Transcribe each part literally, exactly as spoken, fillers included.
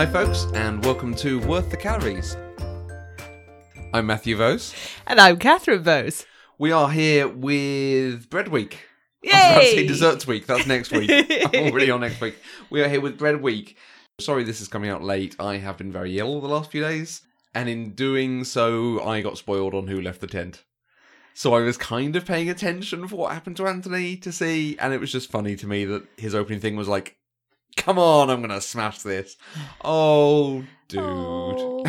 Hi folks, and welcome to Worth the Calories. I'm Matthew Vose. And I'm Catherine Vose. We are here with Bread Week. Yay! I was about to say Desserts Week, that's next week. I'm already on next week. We are here with Bread Week. Sorry this is coming out late, I have been very ill the last few days. And in doing so, I got spoiled on who left the tent. So I was kind of paying attention for what happened to Anthony to see, and it was just funny to me that his opening thing was like, come on, I'm going to smash this. Oh, dude. Oh,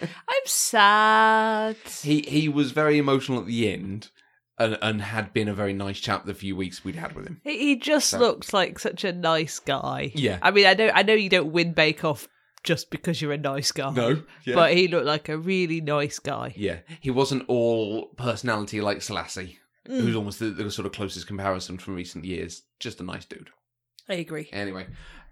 I'm sad. he he was very emotional at the end and, and had been a very nice chap the few weeks we'd had with him. He, he just so. looked like such a nice guy. Yeah. I mean, I know, I know you don't win Bake Off just because you're a nice guy. No. Yeah. But he looked like a really nice guy. Yeah. He wasn't all personality like Selassie, mm. who's almost the, the sort of closest comparison from recent years. Just a nice dude. I agree. Anyway,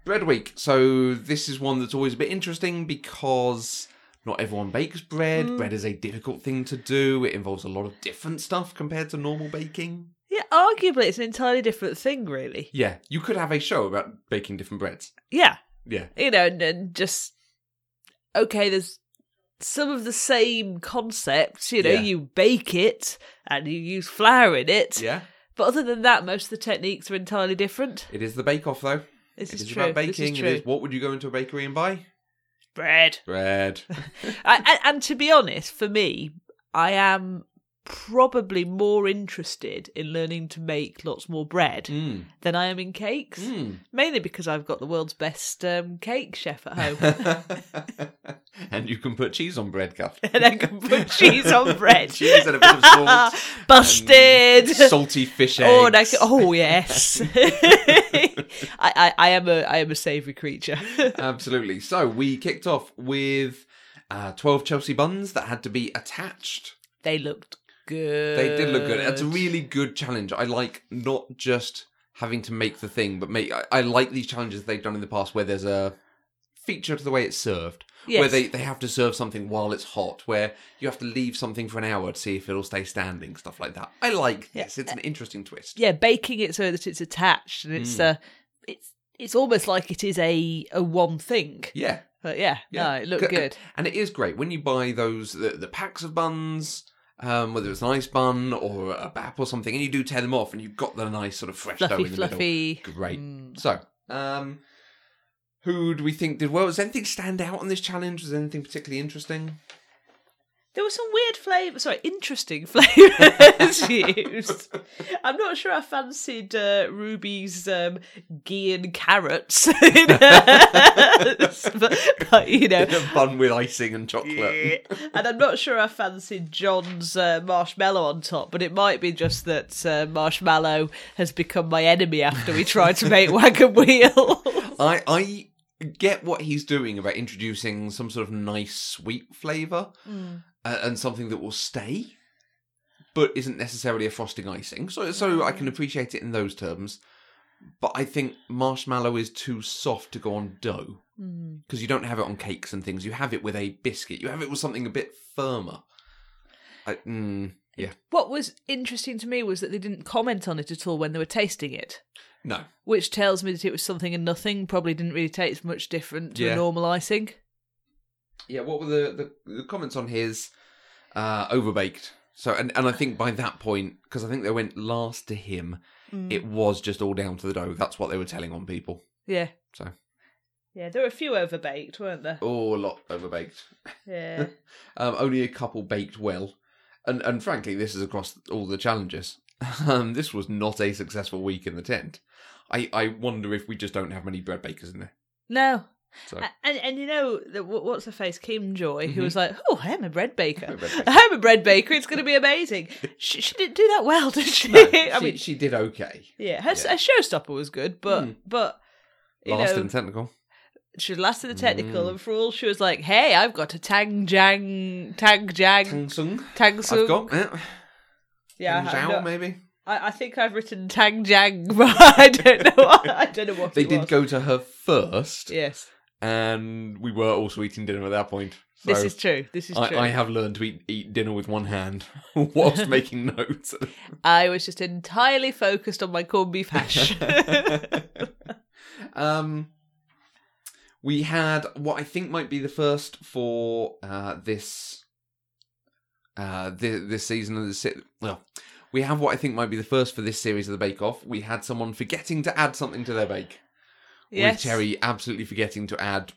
Bread Week. So this is one that's always a bit interesting because not everyone bakes bread. Mm. Bread is a difficult thing to do. It involves a lot of different stuff compared to normal baking. Yeah, arguably it's an entirely different thing, really. Yeah, you could have a show about baking different breads. Yeah. Yeah. You know, and, and just, okay, there's some of the same concepts. You know, yeah. You bake it and you use flour in it. Yeah. But other than that, most of the techniques are entirely different. It is the bake-off, though. This is true. It is about baking. It is, what would you go into a bakery and buy? Bread. Bread. I, and, and to be honest, for me, I am probably more interested in learning to make lots more bread mm. than I am in cakes. Mm. Mainly because I've got the world's best um, cake chef at home. And you can put cheese on bread, Kath. And I can put cheese on bread. Cheese and a bit of salt. Busted. Salty fish eggs. Oh, and I can, oh yes. I, I, I am a I am a savoury creature. Absolutely. So we kicked off with uh, twelve Chelsea buns that had to be attached. They looked good. They did look good. It's a really good challenge. I like not just having to make the thing, but make. I, I like these challenges they've done in the past where there's a feature to the way it's served. Yes. Where they, they have to serve something while it's hot, where you have to leave something for an hour to see if it'll stay standing, stuff like that. I like this. Yeah. It's an interesting twist. Yeah, baking it so that it's attached and it's mm. uh, it's it's almost like it is a, a one thing. Yeah. But yeah, yeah, no, it looked good. And it is great. When you buy those, the, the packs of buns, um, whether it's an ice bun or a bap or something, and you do tear them off and you've got the nice sort of fresh fluffy, dough in the fluffy. Middle. Great. Mm. So, um... who do we think did well? Does anything stand out on this challenge? Was anything particularly interesting? There were some weird flavours, sorry, interesting flavours used. I'm not sure I fancied uh, Ruby's um, ghee and carrots in hers, but, but, you know. In a bun with icing and chocolate. And I'm not sure I fancied John's uh, marshmallow on top, but it might be just that uh, marshmallow has become my enemy after we tried to make wagon wheel. I... I... get what he's doing about introducing some sort of nice sweet flavour mm. uh, and something that will stay but isn't necessarily a frosting icing. So so I can appreciate it in those terms. But I think marshmallow is too soft to go on dough because mm. you don't have it on cakes and things. You have it with a biscuit. You have it with something a bit firmer. I, mm, yeah. What was interesting to me was that they didn't comment on it at all when they were tasting it. No. Which tells me that it was something and nothing, probably didn't really taste much different to yeah. a normal icing. Yeah, what were the, the, the comments on his uh, overbaked? So, and, and I think by that point, because I think they went last to him, mm. it was just all down to the dough. That's what they were telling on people. Yeah. So. Yeah, there were a few overbaked, weren't there? Oh, a lot overbaked. Yeah. um, only a couple baked well. And, and frankly, this is across all the challenges. Um, this was not a successful week in the tent. I, I wonder if we just don't have many bread bakers in there. No. So. And, and you know, the, what's her face? Kim Joy, who mm-hmm. was like, oh, I am a bread baker. I'm a bread baker. I'm a bread baker. It's going to be amazing. she, she didn't do that well, did she? No, she I mean, she did okay. Yeah, her, yeah. her showstopper was good, but... Mm. but you Last know, in the technical. She lasted the technical, mm. and for all she was like, hey, I've got a Tangzhong... Tangzhong... Tangzhong. Tangzhong. I've got... Yeah. Yeah, Tangzhong, I, maybe. I, I think I've written Tangzhong, but I don't know. What, I don't know what. They did was. go to her first. Yes, and we were also eating dinner at that point. So this is true. This is I, true. I have learned to eat, eat dinner with one hand whilst making notes. I was just entirely focused on my corned beef hash. um, we had what I think might be the first for uh, this uh, th- this season of the se- well, we have what I think might be the first for this series of the Bake Off. We had someone forgetting to add something to their bake. Yes. With Terry absolutely forgetting to add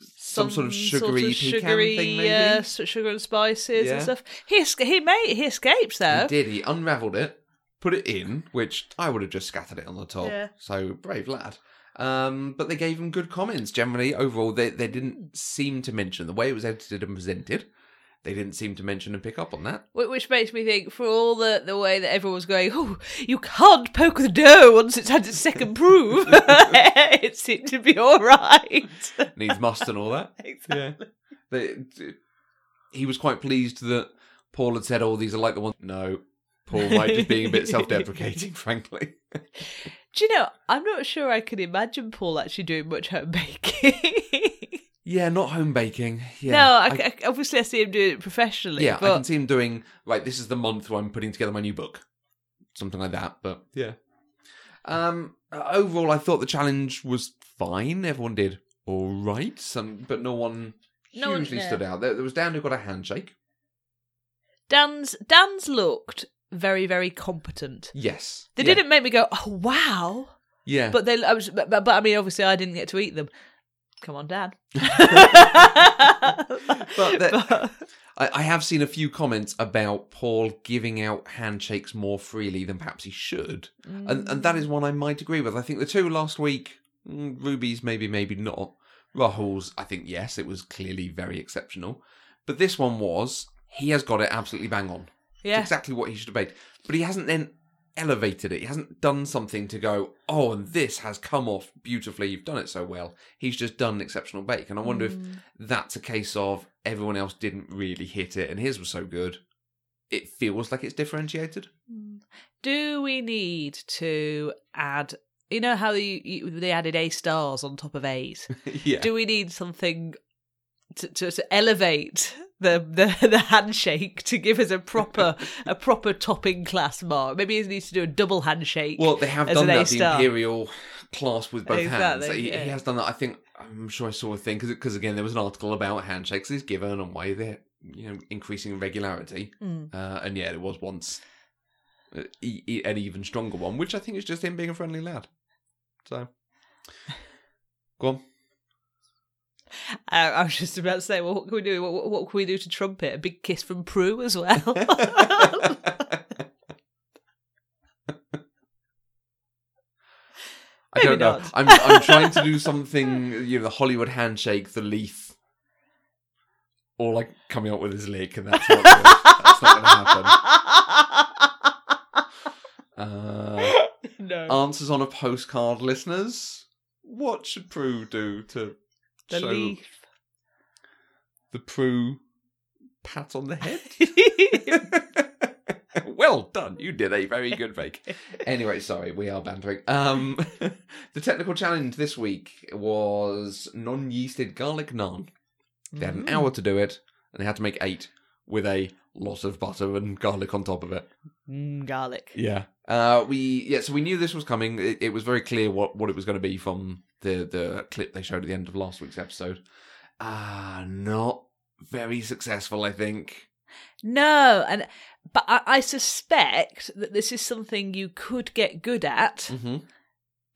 some, some sort of sugary sort of pecan sugary, thing, maybe. Uh, sugar and spices yeah. and stuff. He he made he escaped though. He did. He unravelled it, put it in, which I would have just scattered it on the top. Yeah. So brave lad. Um, but they gave him good comments. Generally, overall, they, they didn't seem to mention the way it was edited and presented. They didn't seem to mention and pick up on that. Which makes me think, for all the, the way that everyone was going, oh, you can't poke the dough once it's had its second proof. It seemed to be all right. Needs must and all that. Exactly. Yeah. They, he was quite pleased that Paul had said, oh, these are like the ones. No, Paul might just being a bit self-deprecating, frankly. Do you know, I'm not sure I can imagine Paul actually doing much home baking. Yeah, not home baking. Yeah. No, I, I, obviously I see him doing it professionally. Yeah, but... I can see him doing, like, this is the month where I'm putting together my new book. Something like that, but yeah. Um, overall, I thought the challenge was fine. Everyone did all right, some, but no one no hugely one, yeah. stood out. There, there was Dan who got a handshake. Dan's Dan's looked very, very competent. Yes. They yeah. didn't make me go, oh, wow. Yeah. But, they, I was, but, but, I mean, obviously I didn't get to eat them. Come on, Dan. but that, but... I, I have seen a few comments about Paul giving out handshakes more freely than perhaps he should. Mm. And, and that is one I might agree with. I think the two last week, Ruby's maybe, maybe not. Rahul's, I think, yes, it was clearly very exceptional. But this one was, he has got it absolutely bang on. Yeah. It's exactly what he should have baked. But he hasn't then elevated it. He hasn't done something to go, oh, and this has come off beautifully. You've done it so well. He's just done an exceptional bake. And I wonder mm. if that's a case of everyone else didn't really hit it and his was so good. It feels like it's differentiated. Do we need to add, you know how you, you, they added A stars on top of A's? Yeah. Do we need something to, to, to elevate The, the the handshake to give us a proper a proper topping class mark? Maybe he needs to do a double handshake. Well, they have done that. The imperial class with both exactly, hands. He, yeah. he has done that. I think I'm sure I saw a thing because again there was an article about handshakes he's given and why they're you know increasing in regularity. Mm. Uh, and yeah, there was once uh, an even stronger one, which I think is just him being a friendly lad. So go on. I was just about to say, well, what can we do? What, what, what can we do to trump it? A big kiss from Prue as well. I Maybe don't know. Not. I'm I'm trying to do something, you know, the Hollywood handshake, the Leaf, or like coming up with his lick, and that's not gonna, that's not going to happen. Uh, no. Answers on a postcard, listeners. What should Prue do to? The so, leaf. The Prue pat on the head. Well done. You did a very good bake. Anyway, sorry, we are bantering. Um, the technical challenge this week was non-yeasted garlic naan. They had an hour to do it, and they had to make eight with a lot of butter and garlic on top of it. Mm, garlic. Yeah. Uh, we yeah. So we knew this was coming. It, it was very clear what, what it was going to be from the, the clip they showed at the end of last week's episode. Ah, uh, not very successful, I think. No, and but I, I suspect that this is something you could get good at, mm-hmm.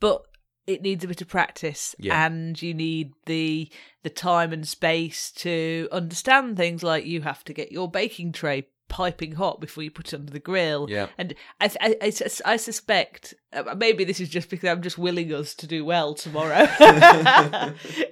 but it needs a bit of practice, yeah. and you need the the time and space to understand things. Like you have to get your baking tray piping hot before you put it under the grill. Yeah. And I, I, I, I suspect, maybe this is just because I'm just willing us to do well tomorrow,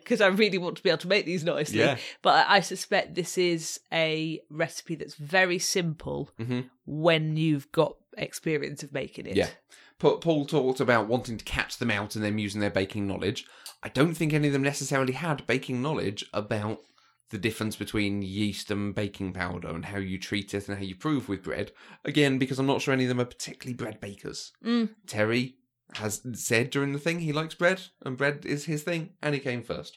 because I really want to be able to make these nicely. Yeah. But I suspect this is a recipe that's very simple mm-hmm. when you've got experience of making it. Yeah. Paul talked about wanting to catch them out and them using their baking knowledge. I don't think any of them necessarily had baking knowledge about the difference between yeast and baking powder and how you treat it and how you prove with bread. Again, because I'm not sure any of them are particularly bread bakers. Mm. Terry has said during the thing he likes bread and bread is his thing and he came first.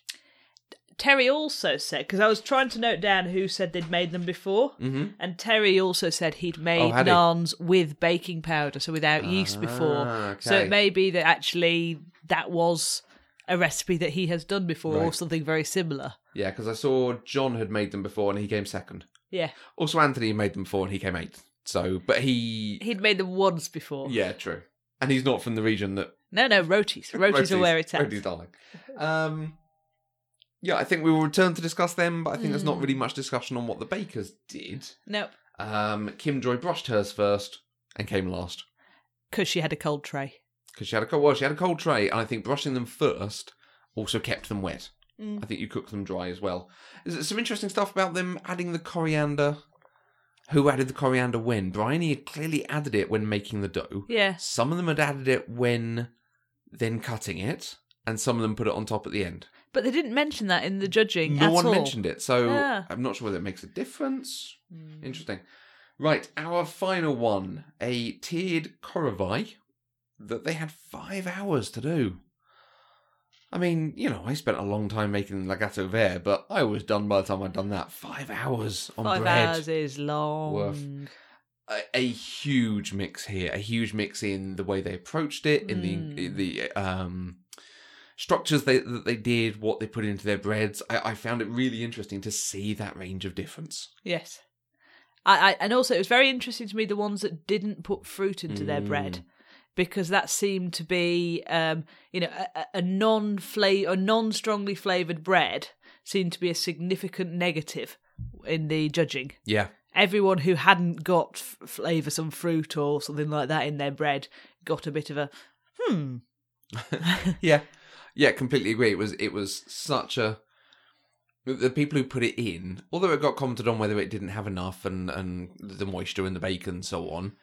Terry also said, because I was trying to note down who said they'd made them before, mm-hmm. and Terry also said he'd made oh, naans he? with baking powder, so without ah, yeast before. Okay. So it may be that actually that was... a recipe that he has done before, right, or something very similar. Yeah, because I saw John had made them before and he came second. Yeah. Also, Anthony made them before and he came eighth. So, but he... He'd made them once before. Yeah, true. And he's not from the region that... No, no, rotis. Rotis, rotis are where it's at. Rotis, darling. Um... Yeah, I think we will return to discuss them, but I think mm. there's not really much discussion on what the bakers did. Nope. Um, Kim Joy brushed hers first and came last. Because she had a cold tray. Because she had a cold, well, she had a cold tray, and I think brushing them first also kept them wet. Mm. I think you cooked them dry as well. There's some interesting stuff about them adding the coriander. Who added the coriander when? Bryony had clearly added it when making the dough. Yeah. Some of them had added it when then cutting it, and some of them put it on top at the end. But they didn't mention that in the judging at all. No one mentioned it, so yeah. I'm not sure whether it makes a difference. Mm. Interesting. Right, our final one, a tiered Korovai that they had five hours to do. I mean, you know, I spent a long time making Le Gâteau Vert, but I was done by the time I'd done that. Five hours on five bread. Five hours is long. Worth. A, a huge mix here. A huge mix in the way they approached it, in mm. the... In the um, structures they, that they did, what they put into their breads. I, I found it really interesting to see that range of difference. Yes. I, I and also it was very interesting to me the ones that didn't put fruit into mm. their bread, because that seemed to be, um, you know, a, a non-flavor, a non-strongly flavoured bread seemed to be a significant negative in the judging. Yeah. Everyone who hadn't got f- flavour, some fruit or something like that in their bread got a bit of a, hmm. Yeah. Yeah, completely agree. It was it was such a... The people who put it in, although it got commented on whether it didn't have enough and, and the moisture and the bacon and so on,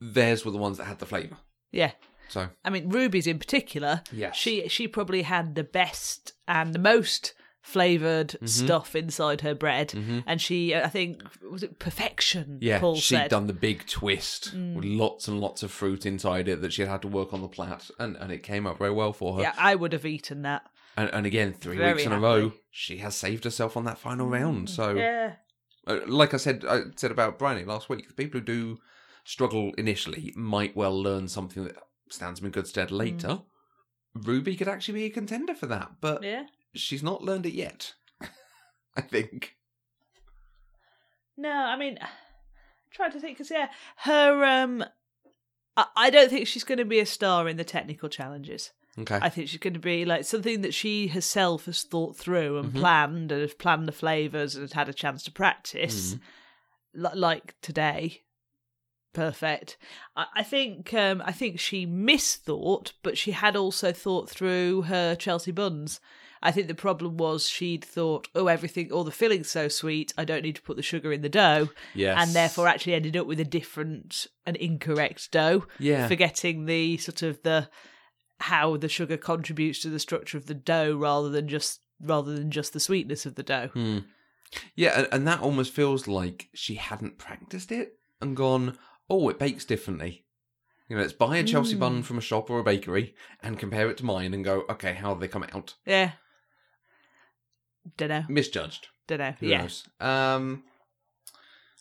theirs were the ones that had the flavour. Yeah. So I mean, Ruby's in particular, yes. she she probably had the best and the most flavoured mm-hmm. stuff inside her bread. Mm-hmm. And she, I think, was it perfection, yeah, Paul she'd said? Done the big twist mm. with lots and lots of fruit inside it that she had to work on the plat, and, and it came up very well for her. Yeah, I would have eaten that. And, and again, three very weeks in happy. a row, she has saved herself on that final round. So, yeah. uh, like I said, I said about Bryony last week, the people who do struggle initially might well learn something that stands them in good stead later. Mm. Ruby could actually be a contender for that, but... Yeah. She's not learned it yet, I think. No, I mean, I'm trying to think, because, yeah, her, um, I, I don't think she's going to be a star in the technical challenges. Okay. I think she's going to be, like, something that she herself has thought through and mm-hmm. planned, and has planned the flavours and has had a chance to practice, mm-hmm. L- like today. Perfect. I, I think um, I think she misthought, but she had also thought through her Chelsea buns. I think the problem was she'd thought, oh, everything, all the filling's so sweet, I don't need to put the sugar in the dough. Yes. And therefore actually ended up with a different and incorrect dough. Yeah. Forgetting the sort of the, how the sugar contributes to the structure of the dough rather than just, rather than just the sweetness of the dough. Hmm. Yeah. And, and that almost feels like she hadn't practiced it and gone, oh, it bakes differently. You know, let's buy a Chelsea mm. bun from a shop or a bakery and compare it to mine and go, okay, how do they come out? Yeah. Dunno. Misjudged. Dunno. Who yeah. knows? Um,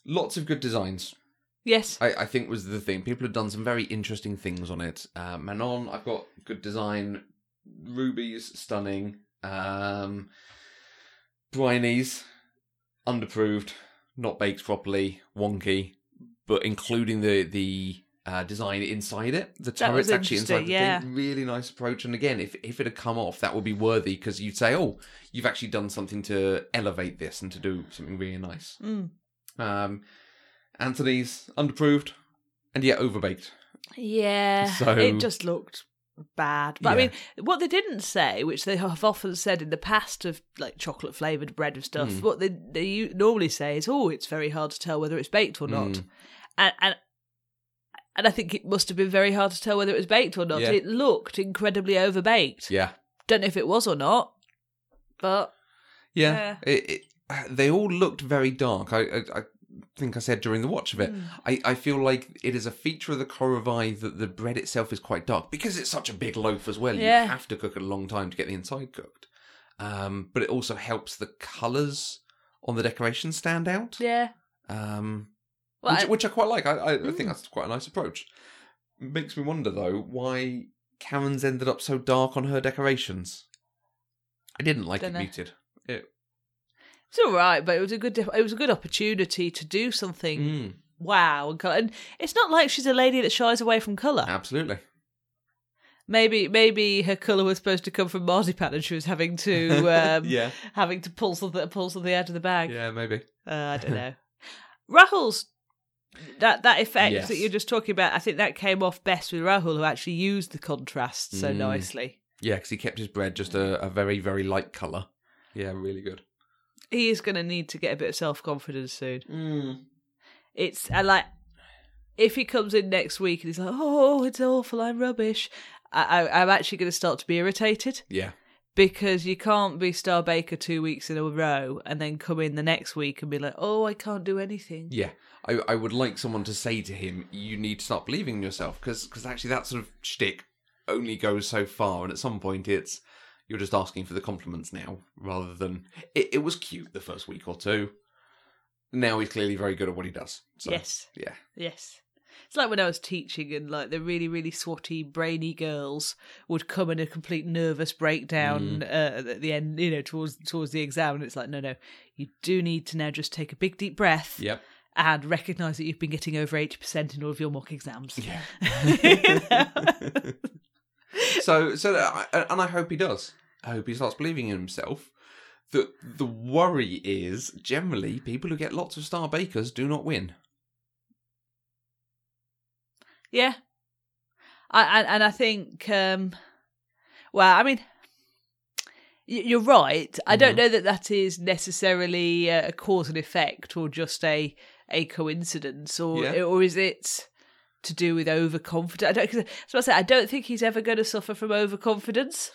lots of good designs. Yes. I, I think was the thing. People had done some very interesting things on it. Uh, Manon, I've got good design. Ruby's, stunning. Um, Bryony's, underproved. Not baked properly. Wonky. But including the, the uh, design inside it. The turret's actually inside the yeah. thing. Really nice approach. And again, if, if it had come off, that would be worthy, because you'd say, oh, you've actually done something to elevate this and to do something really nice. Mm. Um, Anthony's underproved and yet overbaked. Yeah, so, it just looked bad. But yeah. I mean, what they didn't say, which they have often said in the past of like chocolate flavoured bread and stuff, mm. what they, they normally say is, oh, it's very hard to tell whether it's baked or not. Mm. And, and And I think it must have been very hard to tell whether it was baked or not. Yeah. It looked incredibly overbaked. Yeah. Don't know if it was or not, but... Yeah. yeah. It, it, they all looked very dark. I, I, I think I said during the watch of it, mm. I, I feel like it is a feature of the Korovai that the bread itself is quite dark, because it's such a big loaf as well. Yeah. You have to cook it a long time to get the inside cooked. Um, but it also helps the colours on the decoration stand out. Yeah. Um... Well, which, I, which I quite like. I, I mm. think that's quite a nice approach. Makes me wonder, though, why Karen's ended up so dark on her decorations. I didn't like it muted. It... It's all right, but it was a good it was a good opportunity to do something. Mm. Wow, and, and it's not like she's a lady that shies away from colour. Absolutely. Maybe maybe her colour was supposed to come from marzipan, and she was having to um, yeah. having to pull something pull something out of the bag. Yeah, maybe. Uh, I don't know. Rahul's that that effect yes. that you're just talking about. I think that came off best with Rahul, who actually used the contrast so mm. nicely. Yeah, because he kept his bread just a, a very, very light colour. Yeah, really good. He is going to need to get a bit of self-confidence soon. Mm. It's I like if he comes in next week and he's like, "Oh, it's awful, I'm rubbish." I, I, I'm actually going to start to be irritated. Yeah, because you can't be Star Baker two weeks in a row and then come in the next week and be like, "Oh, I can't do anything." Yeah, I, I would like someone to say to him, "You need to start believing in yourself," because because actually that sort of shtick only goes so far, and at some point it's you're just asking for the compliments now rather than it, it was cute the first week or two. Now he's clearly very good at what he does. So, yes. Yeah. Yes. It's like when I was teaching and like the really, really swotty, brainy girls would come in a complete nervous breakdown mm. uh, at the end, you know, towards towards the exam. And it's like, no, no, you do need to now just take a big, deep breath yep. and recognise that you've been getting over eighty percent in all of your mock exams. Yeah. You know? So, so I, and I hope he does. I hope he starts believing in himself. The the worry is generally people who get lots of Star Bakers do not win. Yeah, I, and and I think, um, well, I mean, you're right. I mm-hmm. don't know that that is necessarily a cause and effect, or just a a coincidence, or yeah. or is it to do with overconfidence? I don't. Cause I, was about to say, I don't think he's ever going to suffer from overconfidence,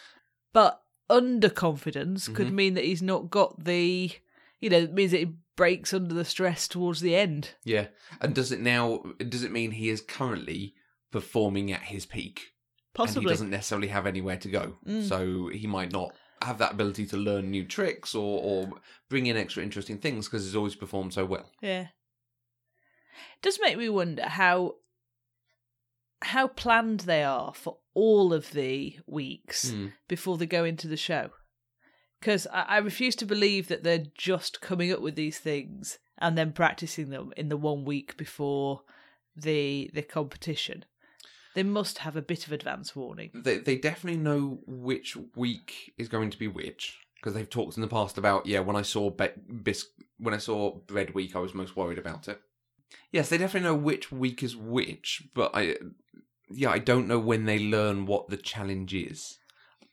but underconfidence mm-hmm. could mean that he's not got the, you know, it means that he breaks under the stress towards the end. Yeah. And does it now, does it mean he is currently performing at his peak? Possibly. And he doesn't necessarily have anywhere to go. Mm. So he might not have that ability to learn new tricks or, or bring in extra interesting things because he's always performed so well. Yeah. It does make me wonder how how planned they are for all of the weeks mm. before they go into the show. Because I, I refuse to believe that they're just coming up with these things and then practicing them in the one week before the the competition. They must have a bit of advance warning. They they definitely know which week is going to be which, because they've talked in the past about yeah when I saw be- bis- when I saw bread week I was most worried about it. Yes, they definitely know which week is which, but I. Yeah, I don't know when they learn what the challenge is.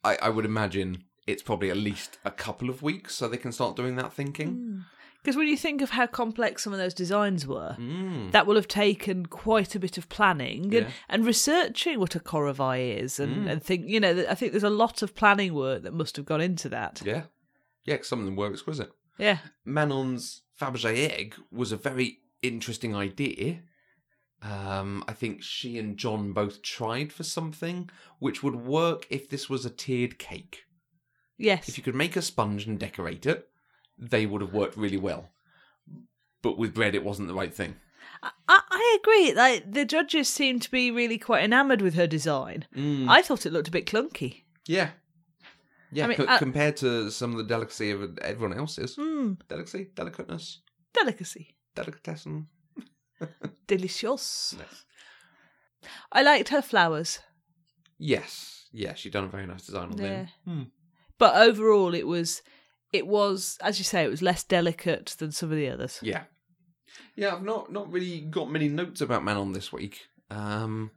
I, I would imagine it's probably at least a couple of weeks so they can start doing that thinking. Because mm. when you think of how complex some of those designs were, mm. that will have taken quite a bit of planning yeah. and, and researching what a Korovai is. And, mm. and think, you know, I think there's a lot of planning work that must have gone into that. Yeah. Yeah, because some of them were exquisite. Yeah. Manon's Fabergé egg was a very interesting idea. Um, I think she and John both tried for something which would work if this was a tiered cake. Yes. If you could make a sponge and decorate it, they would have worked really well. But with bread, it wasn't the right thing. I, I agree. Like the judges seemed to be really quite enamoured with her design. Mm. I thought it looked a bit clunky. Yeah. Yeah, I mean, co- I... compared to some of the delicacy of everyone else's. Mm. Delicacy? Delicateness? Delicacy. Delicatessen. Delicious. Nice. I liked her flowers. Yes, yeah, she'd done a very nice design on yeah. them. Hmm. But overall, it was, it was, as you say, it was less delicate than some of the others. Yeah, yeah. I've not not really got many notes about Manon this week. Um,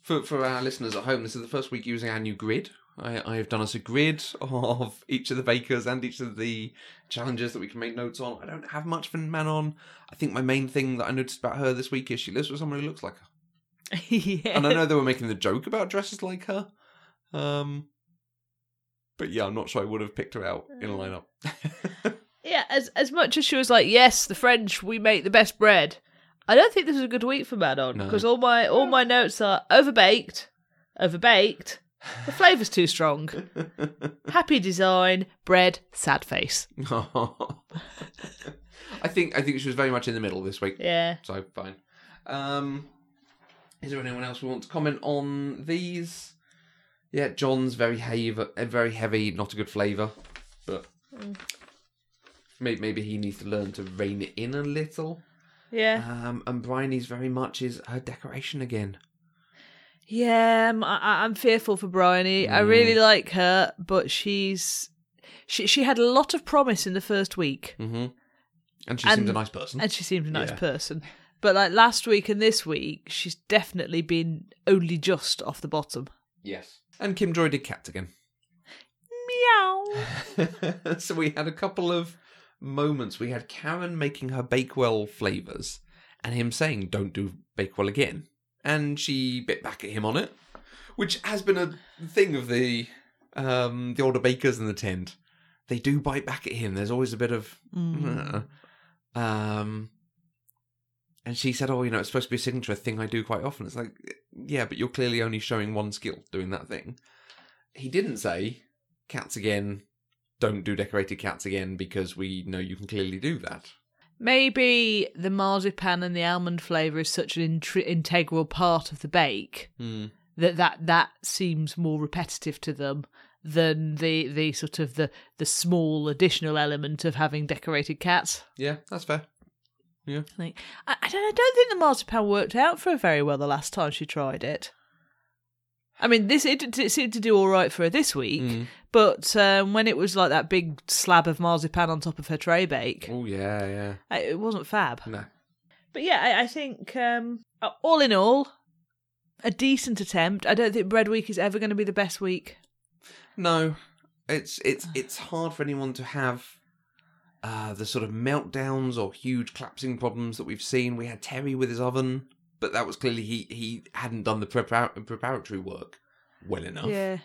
for for our listeners at home, this is the first week using our new grid. I I have done us a grid of each of the bakers and each of the challenges that we can make notes on. I don't have much for Manon. I think my main thing that I noticed about her this week is she lives with someone who looks like her. yeah. And I know they were making the joke about dresses like her. Um, but yeah, I'm not sure I would have picked her out in a lineup. yeah, as as much as she was like, yes, the French, we make the best bread. I don't think this was a good week for Manon because no. all my all my notes are overbaked, overbaked. The flavour's too strong. Happy design, bread, sad face. Oh. I think I think she was very much in the middle this week. Yeah. So fine. Um, is there anyone else who wants to comment on these? Yeah, John's very heavy, very heavy, not a good flavour. but mm. maybe, maybe he needs to learn to rein it in a little. Yeah. Um, and Bryony's very much is her decoration again. Yeah, I'm, I, I'm fearful for Bryony. Mm. I really like her, but she's she she had a lot of promise in the first week, mm-hmm. and she and, seemed a nice person. And she seemed a nice yeah. person, but like last week and this week, she's definitely been only just off the bottom. Yes, and Kim Joy did cats again. Meow. So we had a couple of moments. We had Karen making her Bakewell flavors, and him saying, "Don't do Bakewell again." And she bit back at him on it, which has been a thing of the um, the older bakers in the tent. They do bite back at him. There's always a bit of... Mm. Uh, um, and she said, oh, you know, it's supposed to be a signature, a thing I do quite often. It's like, yeah, but you're clearly only showing one skill doing that thing. He didn't say, cats again, don't do decorated cats again, because we know you can clearly do that. Maybe the marzipan and the almond flavour is such an intri- integral part of the bake mm. that, that that seems more repetitive to them than the, the sort of the, the small additional element of having decorated cats. Yeah, that's fair. Yeah, I, think, I, I, don't, I don't think the marzipan worked out for her very well the last time she tried it. I mean, this it, it seemed to do all right for her this week, mm. but um, when it was like that big slab of marzipan on top of her tray bake... Oh, yeah, yeah. I, it wasn't fab. No. But yeah, I, I think um, all in all, a decent attempt. I don't think Bread Week is ever going to be the best week. No. It's it's it's hard for anyone to have uh, the sort of meltdowns or huge collapsing problems that we've seen. We had Terry with his oven... But that was clearly he, he hadn't done the prepar- preparatory work well enough. Yeah.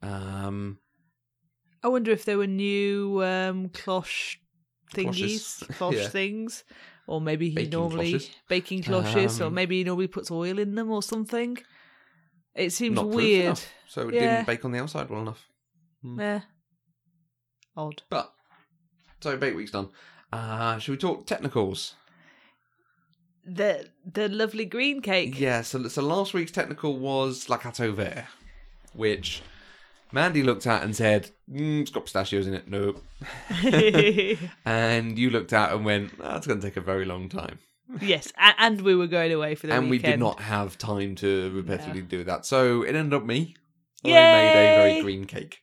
Um, I wonder if there were new um, cloche thingies, cloches. cloche yeah. things, or maybe he baking normally cloches. baking cloches, um, or maybe he normally puts oil in them or something. It seems not weird. Enough, so it yeah. didn't bake on the outside well enough. Mm. Yeah. Odd. But so bake week's done. Uh, should we talk technicals? The the lovely green cake. Yeah, so, so last week's technical was Le Gâteau Vert, which Mandy looked at and said, mm, it's got pistachios in it, nope. And you looked at and went, oh, that's going to take a very long time. Yes, and we were going away for the and weekend. And we did not have time to repetitively no. do that. So it ended up me. Yay! I made a very green cake.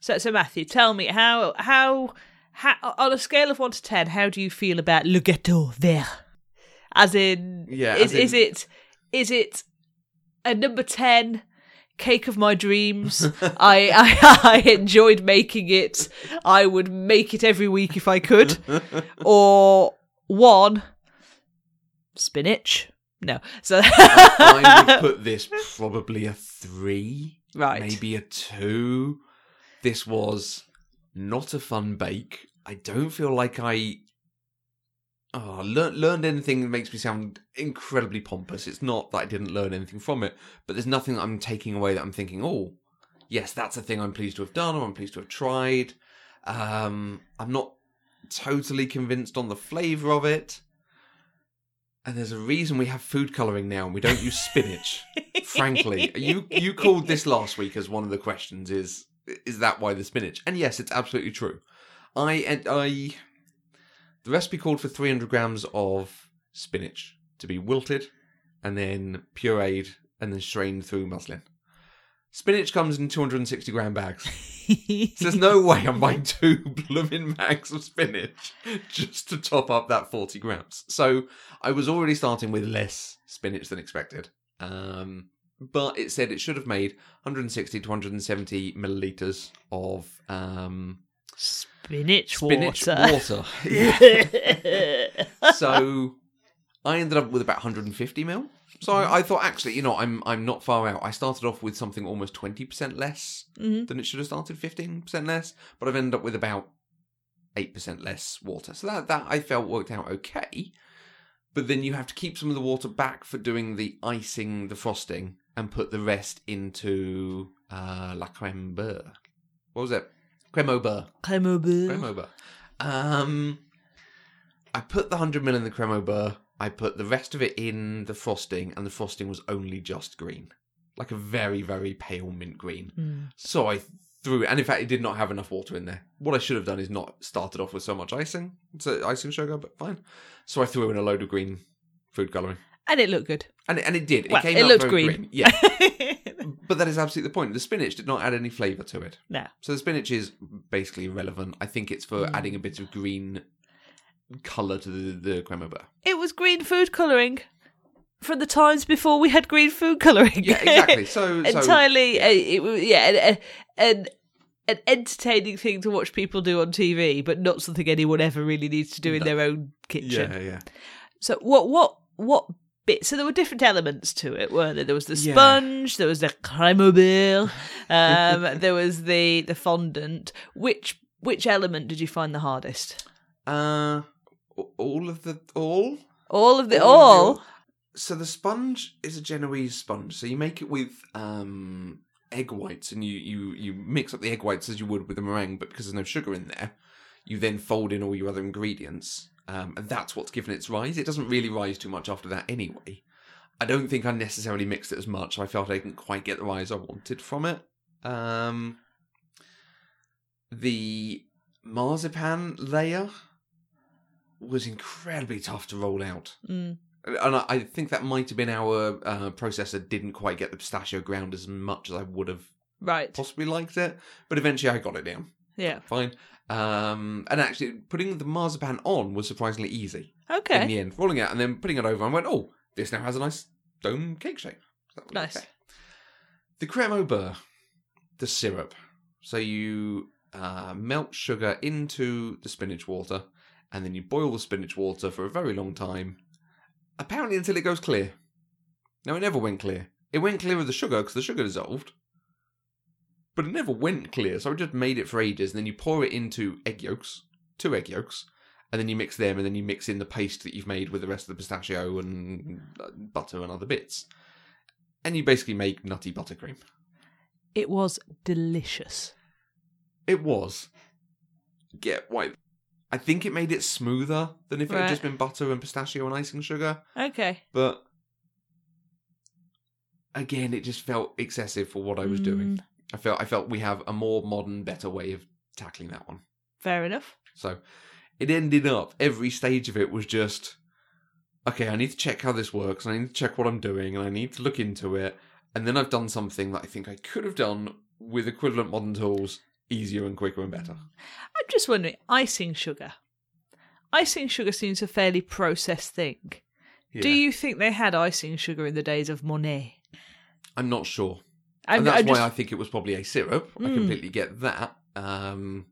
So, so Matthew, tell me, how, how, how on a scale of one to ten, how do you feel about Le Gâteau Vert? As in, yeah, is, as in, is it is it a number ten cake of my dreams? I, I I enjoyed making it. I would make it every week if I could. Or one, spinach. No. So I, I would put this probably a three, right? Maybe a two. This was not a fun bake. I don't feel like I... Oh, learn, learned anything that makes me sound incredibly pompous. It's not that I didn't learn anything from it, but there's nothing that I'm taking away that I'm thinking, oh, yes, that's a thing I'm pleased to have done or I'm pleased to have tried. Um, I'm not totally convinced on the flavour of it. And there's a reason we have food colouring now and we don't use spinach, frankly. You you called this last week as one of the questions is, is that why the spinach? And yes, it's absolutely true. I and I... The recipe called for three hundred grams of spinach to be wilted and then pureed and then strained through muslin. Spinach comes in two hundred sixty gram bags. So there's no way I'm buying two blooming bags of spinach just to top up that forty grams. So I was already starting with less spinach than expected. Um, but it said it should have made one hundred sixty to one hundred seventy millilitres of... Um, Spinach water. Spinach water. Yeah. So I ended up with about one hundred fifty mil. So I, I thought, actually, you know, I'm I'm not far out. I started off with something almost twenty percent less mm-hmm. than it should have started, fifteen percent less. But I've ended up with about eight percent less water. So that, that I felt worked out okay. But then you have to keep some of the water back for doing the icing, the frosting, and put the rest into uh, la crème beurre. What was it? Crème au beurre. Crème au beurre. Crème au beurre. Um, I put the one hundred mil in the crème au beurre. I put the rest of it in the frosting, and the frosting was only just green. Like a very, very pale mint green. Mm. So I through, and in fact, it did not have enough water in there. What I should have done is not started off with so much icing. It's an icing sugar, but fine. So I threw in a load of green food colouring. And it looked good. And it, and it did. Well, it came it out looked very green. green. Yeah. But that is absolutely the point. The spinach did not add any flavour to it. No. So the spinach is basically irrelevant. I think it's for mm. adding a bit of green colour to the, the creme au beurre. It was green food colouring from the times before we had green food colouring. Yeah, exactly. So entirely, so, uh, it was yeah, an an entertaining thing to watch people do on T V, but not something anyone ever really needs to do in no. their own kitchen. Yeah, yeah. So what what what bit? So there were different elements to it, weren't there? There was the sponge, yeah. there was the crème au beurre, um, there was the the fondant. Which which element did you find the hardest? Uh, all of the all. All of the all. all? Of the, all. So the sponge is a Genoese sponge. So you make it with um, egg whites, and you, you, you mix up the egg whites as you would with a meringue, but because there's no sugar in there, you then fold in all your other ingredients, um, and that's what's given its rise. It doesn't really rise too much after that anyway. I don't think I necessarily mixed it as much. I felt I didn't quite get the rise I wanted from it. Um, the marzipan layer was incredibly tough to roll out. Mm. And I think that might have been our uh, processor didn't quite get the pistachio ground as much as I would have right. possibly liked it. But eventually I got it down. Yeah. Fine. Um, and actually putting the marzipan on was surprisingly easy. Okay. In the end. Rolling out and then putting it over and went, oh, this now has a nice dome cake shape. So nice. Okay. The creme au beurre, the syrup. So you uh, melt sugar into the spinach water and then you boil the spinach water for a very long time. Apparently until it goes clear. No, it never went clear. It went clear with the sugar because the sugar dissolved. But it never went clear, so I just made it for ages. And then you pour it into egg yolks, two egg yolks, and then you mix them, and then you mix in the paste that you've made with the rest of the pistachio and butter and other bits. And you basically make nutty buttercream. It was delicious. It was. Yeah, why... I think it made it smoother than if right. it had just been butter and pistachio and icing sugar. Okay. But, again, it just felt excessive for what I was mm. doing. I felt I felt we have a more modern, better way of tackling that one. Fair enough. So, it ended up, every stage of it was just, okay, I need to check how this works, and I need to check what I'm doing, and I need to look into it, and then I've done something that I think I could have done with equivalent modern tools, easier and quicker and better. I'm just wondering, icing sugar. Icing sugar seems a fairly processed thing. Yeah. Do you think they had icing sugar in the days of Monet? I'm not sure. I'm, and that's I'm why just... I think it was probably a syrup. Mm. I completely get that. Um,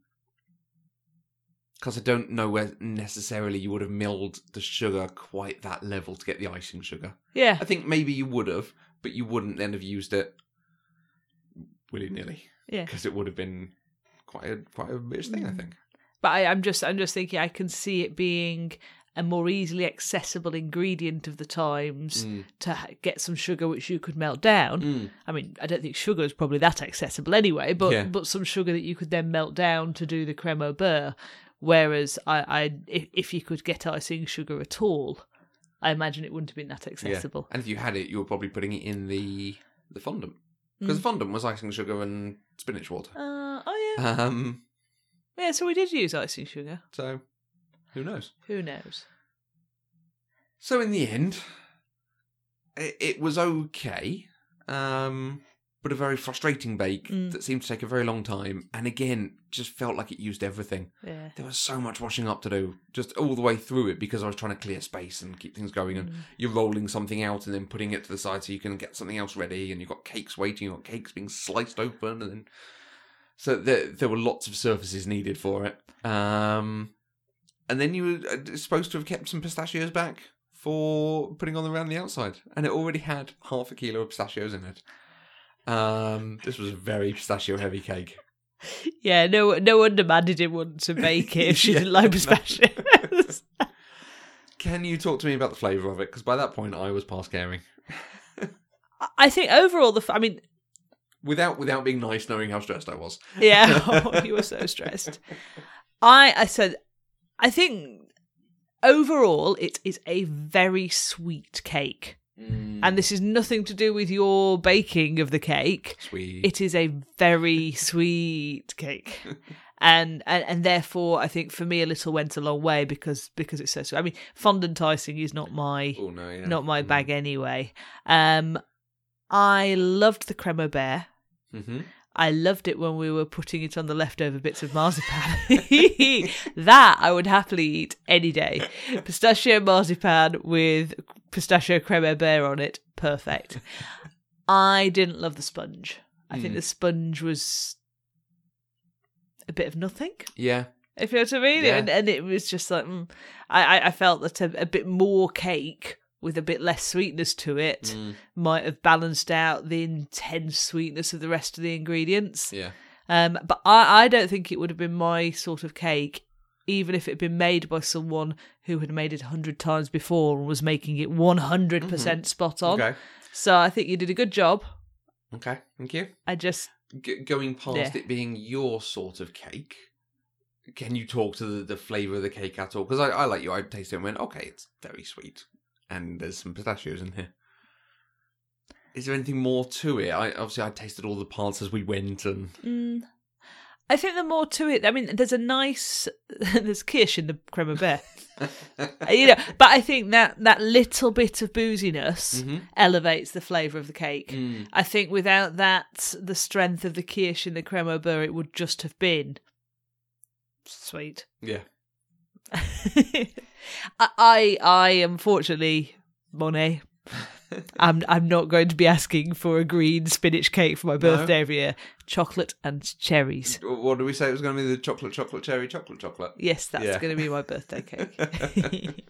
because I don't know where necessarily you would have milled the sugar quite that level to get the icing sugar. Yeah. I think maybe you would have, but you wouldn't then have used it willy-nilly. Yeah. Because it would have been... Quite a quite a rich thing, I think. But I, I'm just I'm just thinking I can see it being a more easily accessible ingredient of the times mm. to get some sugar which you could melt down. Mm. I mean, I don't think sugar is probably that accessible anyway, but yeah. but some sugar that you could then melt down to do the creme au beurre. Whereas I, I if, if you could get icing sugar at all, I imagine it wouldn't have been that accessible. Yeah. And if you had it, you were probably putting it in the the fondant. Because mm. the fondant was icing sugar and spinach water. Uh, oh, yeah. Um, yeah, so we did use icing sugar. So, who knows? Who knows? So, in the end, it, it was okay, um, but a very frustrating bake mm. that seemed to take a very long time. And again, just felt like it used everything. Yeah. There was so much washing up to do, just all the way through it, because I was trying to clear space and keep things going. And mm. you're rolling something out and then putting it to the side so you can get something else ready. And you've got cakes waiting, you've got cakes being sliced open. And then... So there, there were lots of surfaces needed for it. Um, and then you were supposed to have kept some pistachios back for putting on around the outside. And it already had half a kilo of pistachios in it. Um, this was a very pistachio-heavy cake. Yeah, no no wonder Manon didn't want to make it if she yeah, didn't like pistachios. Can you talk to me about the flavour of it? Because by that point, I was past caring. I think overall, the f- I mean... Without without being nice, knowing how stressed I was. Yeah, oh, you were so stressed. I I said, I think overall, it is a very sweet cake. Mm. And this is nothing to do with your baking of the cake. Sweet. It is a very sweet cake. And, and and therefore, I think for me, a little went a long way because because it's so sweet. I mean, fondant icing is not my oh, no, yeah. not my mm. bag anyway. Um, I loved the creme au beurre. Mm-hmm. I loved it when we were putting it on the leftover bits of marzipan. That I would happily eat any day. Pistachio marzipan with pistachio creme au beurre on it. Perfect. I didn't love the sponge. I mm. think the sponge was a bit of nothing. Yeah. If you know what I mean. Yeah. And, and it was just like, mm, I, I felt that a, a bit more cake with a bit less sweetness to it mm. might have balanced out the intense sweetness of the rest of the ingredients. Yeah. Um, but I, I don't think it would have been my sort of cake, even if it had been made by someone who had made it a hundred times before and was making it one hundred percent mm-hmm. spot on. Okay. So I think you did a good job. Okay, thank you. I just... G- going past yeah. it being your sort of cake, can you talk to the, the flavour of the cake at all? Because I, I like you. I tasted it and went, okay, it's very sweet. And there's some pistachios in here. Is there anything more to it? I obviously I tasted all the parts as we went, and mm, I think the more to it. I mean, there's a nice there's kirsch in the creme au beurre, you know. But I think that that little bit of booziness mm-hmm. elevates the flavour of the cake. Mm. I think without that, the strength of the kirsch in the creme au beurre, it would just have been sweet. Yeah. I I unfortunately, Monet, I'm I'm not going to be asking for a green spinach cake for my birthday no. every year. Chocolate and cherries. What did we say? It was going to be the chocolate, chocolate, cherry, chocolate, chocolate. Yes, that's yeah. going to be my birthday cake.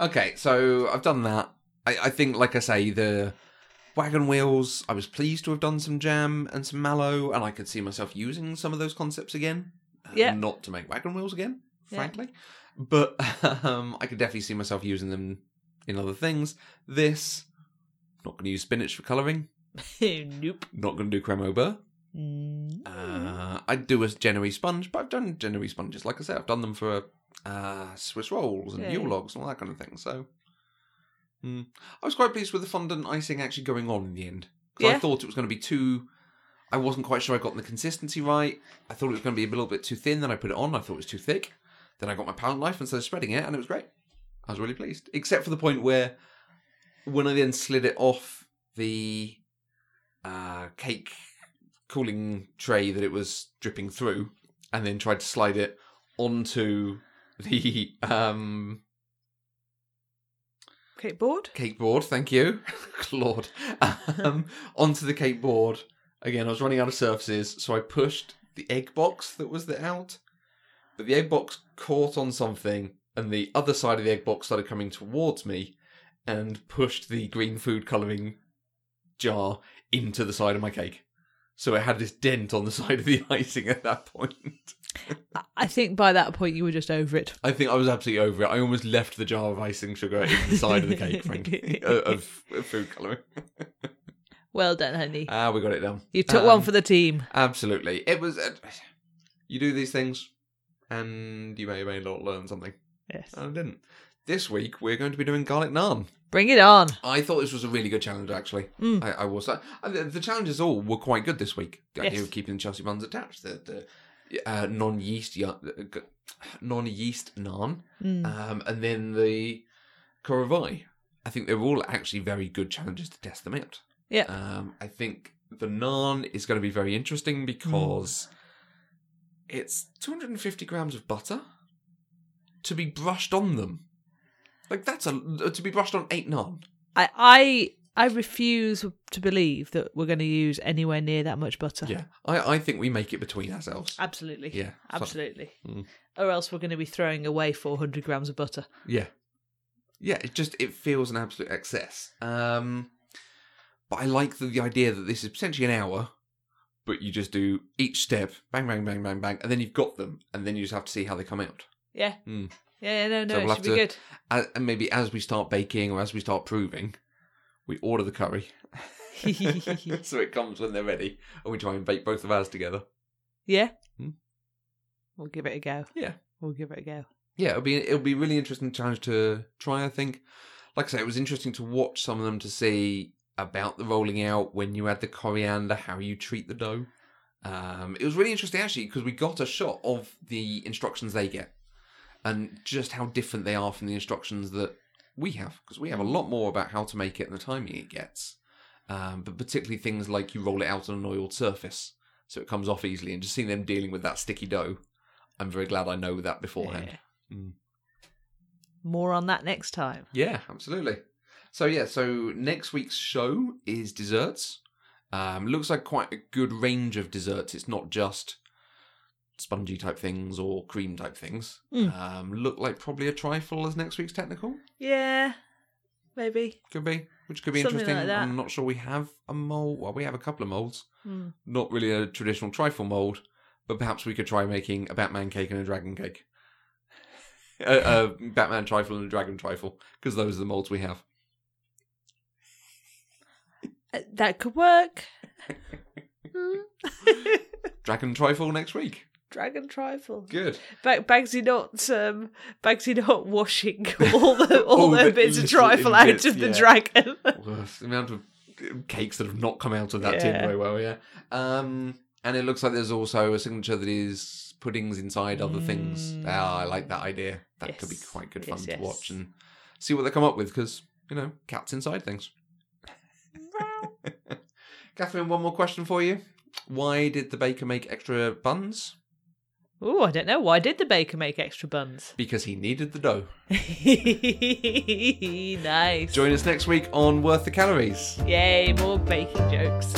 Okay, so I've done that. I, I think, like I say, the wagon wheels, I was pleased to have done some jam and some mallow, and I could see myself using some of those concepts again. Yeah. Not to make wagon wheels again, frankly. Yeah. But um, I could definitely see myself using them in other things. This, not going to use spinach for colouring. Nope. Not going to do creme au beurre. Mm. Uh, I'd do a Genoese sponge, but I've done Genoese sponges. Like I said, I've done them for uh, Swiss rolls and yeah. Yule logs and all that kind of thing. So mm. I was quite pleased with the fondant icing actually going on in the end. Because yeah. I thought it was going to be too... I wasn't quite sure I got the consistency right. I thought it was going to be a little bit too thin. Then I put it on. I thought it was too thick. Then I got my palette knife and started spreading it, and it was great. I was really pleased. Except for the point where, when I then slid it off the uh, cake cooling tray that it was dripping through, and then tried to slide it onto the um, cake board. Cake board, thank you, Lord. Um, onto the cake board again. I was running out of surfaces, so I pushed the egg box that was the out. But the egg box caught on something, and the other side of the egg box started coming towards me and pushed the green food colouring jar into the side of my cake. So it had this dent on the side of the icing at that point. I think by that point you were just over it. I think I was absolutely over it. I almost left the jar of icing sugar in the side of the cake, frankly, of, of food colouring. Well done, honey. Ah, we got it done. You took um, one for the team. Absolutely. It was... Uh, you do these things... and you may or may not learn something. Yes. And I didn't. This week, we're going to be doing garlic naan. Bring it on. I thought this was a really good challenge, actually. Mm. I, I was. I, the challenges all were quite good this week. The yes. idea of keeping the Chelsea buns attached, the, the uh, non-yeast uh, non-yeast naan, mm. um, and then the Korovai. I think they were all actually very good challenges to test them out. Yeah. Um, I think the naan is going to be very interesting because... Mm. It's two hundred fifty grams of butter to be brushed on them. Like, that's a... To be brushed on eight naan. I I, I refuse to believe that we're going to use anywhere near that much butter. Yeah. I, I think we make it between ourselves. Absolutely. Yeah. Absolutely. Mm. Or else we're going to be throwing away four hundred grams of butter. Yeah. Yeah, it just... It feels an absolute excess. Um, but I like the, the idea that this is potentially an hour... But you just do each step, bang, bang, bang, bang, bang, and then you've got them, and then you just have to see how they come out. Yeah. Mm. Yeah, no, no, so we'll it should to, be good. Uh, and maybe as we start baking or as we start proving, we order the curry. So it comes when they're ready, and we try and bake both of ours together. Yeah. Mm. We'll give it a go. Yeah. We'll give it a go. Yeah, it'll be it'll be really interesting challenge to try, I think. like I say, it was interesting to watch some of them to see about the rolling out, when you add the coriander, how you treat the dough. Um, it was really interesting, actually, because we got a shot of the instructions they get and just how different they are from the instructions that we have, because we have a lot more about how to make it and the timing it gets. Um, but particularly things like you roll it out on an oiled surface so it comes off easily, and just seeing them dealing with that sticky dough, I'm very glad I know that beforehand. Yeah. Mm. More on that next time. Yeah, absolutely. So yeah, so next week's show is desserts. Um, looks like quite a good range of desserts. It's not just spongy type things or cream type things. Mm. Um, look like probably a trifle as next week's technical. Yeah, maybe. Could be, which could be something interesting. Like that. I'm not sure we have a mold. Well, we have a couple of molds. Mm. Not really a traditional trifle mold, but perhaps we could try making a Batman cake and a dragon cake. a, a Batman trifle and a dragon trifle, because those are the molds we have. That could work. Dragon trifle next week. Dragon trifle. Good. Bag- Bagsy not um, Bagsy not washing all the all, all the bits of trifle bits, out of yeah. the dragon. Well, the amount of cakes that have not come out of that yeah. tin very well, yeah. Um, and it looks like there's also a signature that is puddings inside other mm. things. Ah, I like that idea. That yes. could be quite good fun yes, to yes. watch and see what they come up with, because, you know, cats inside things. Catherine, one more question for you. Why did the baker make extra buns? Oh, I don't know. Why did the baker make extra buns? Because he needed the dough. Nice. Join us next week on Worth the Calories. Yay, more baking jokes.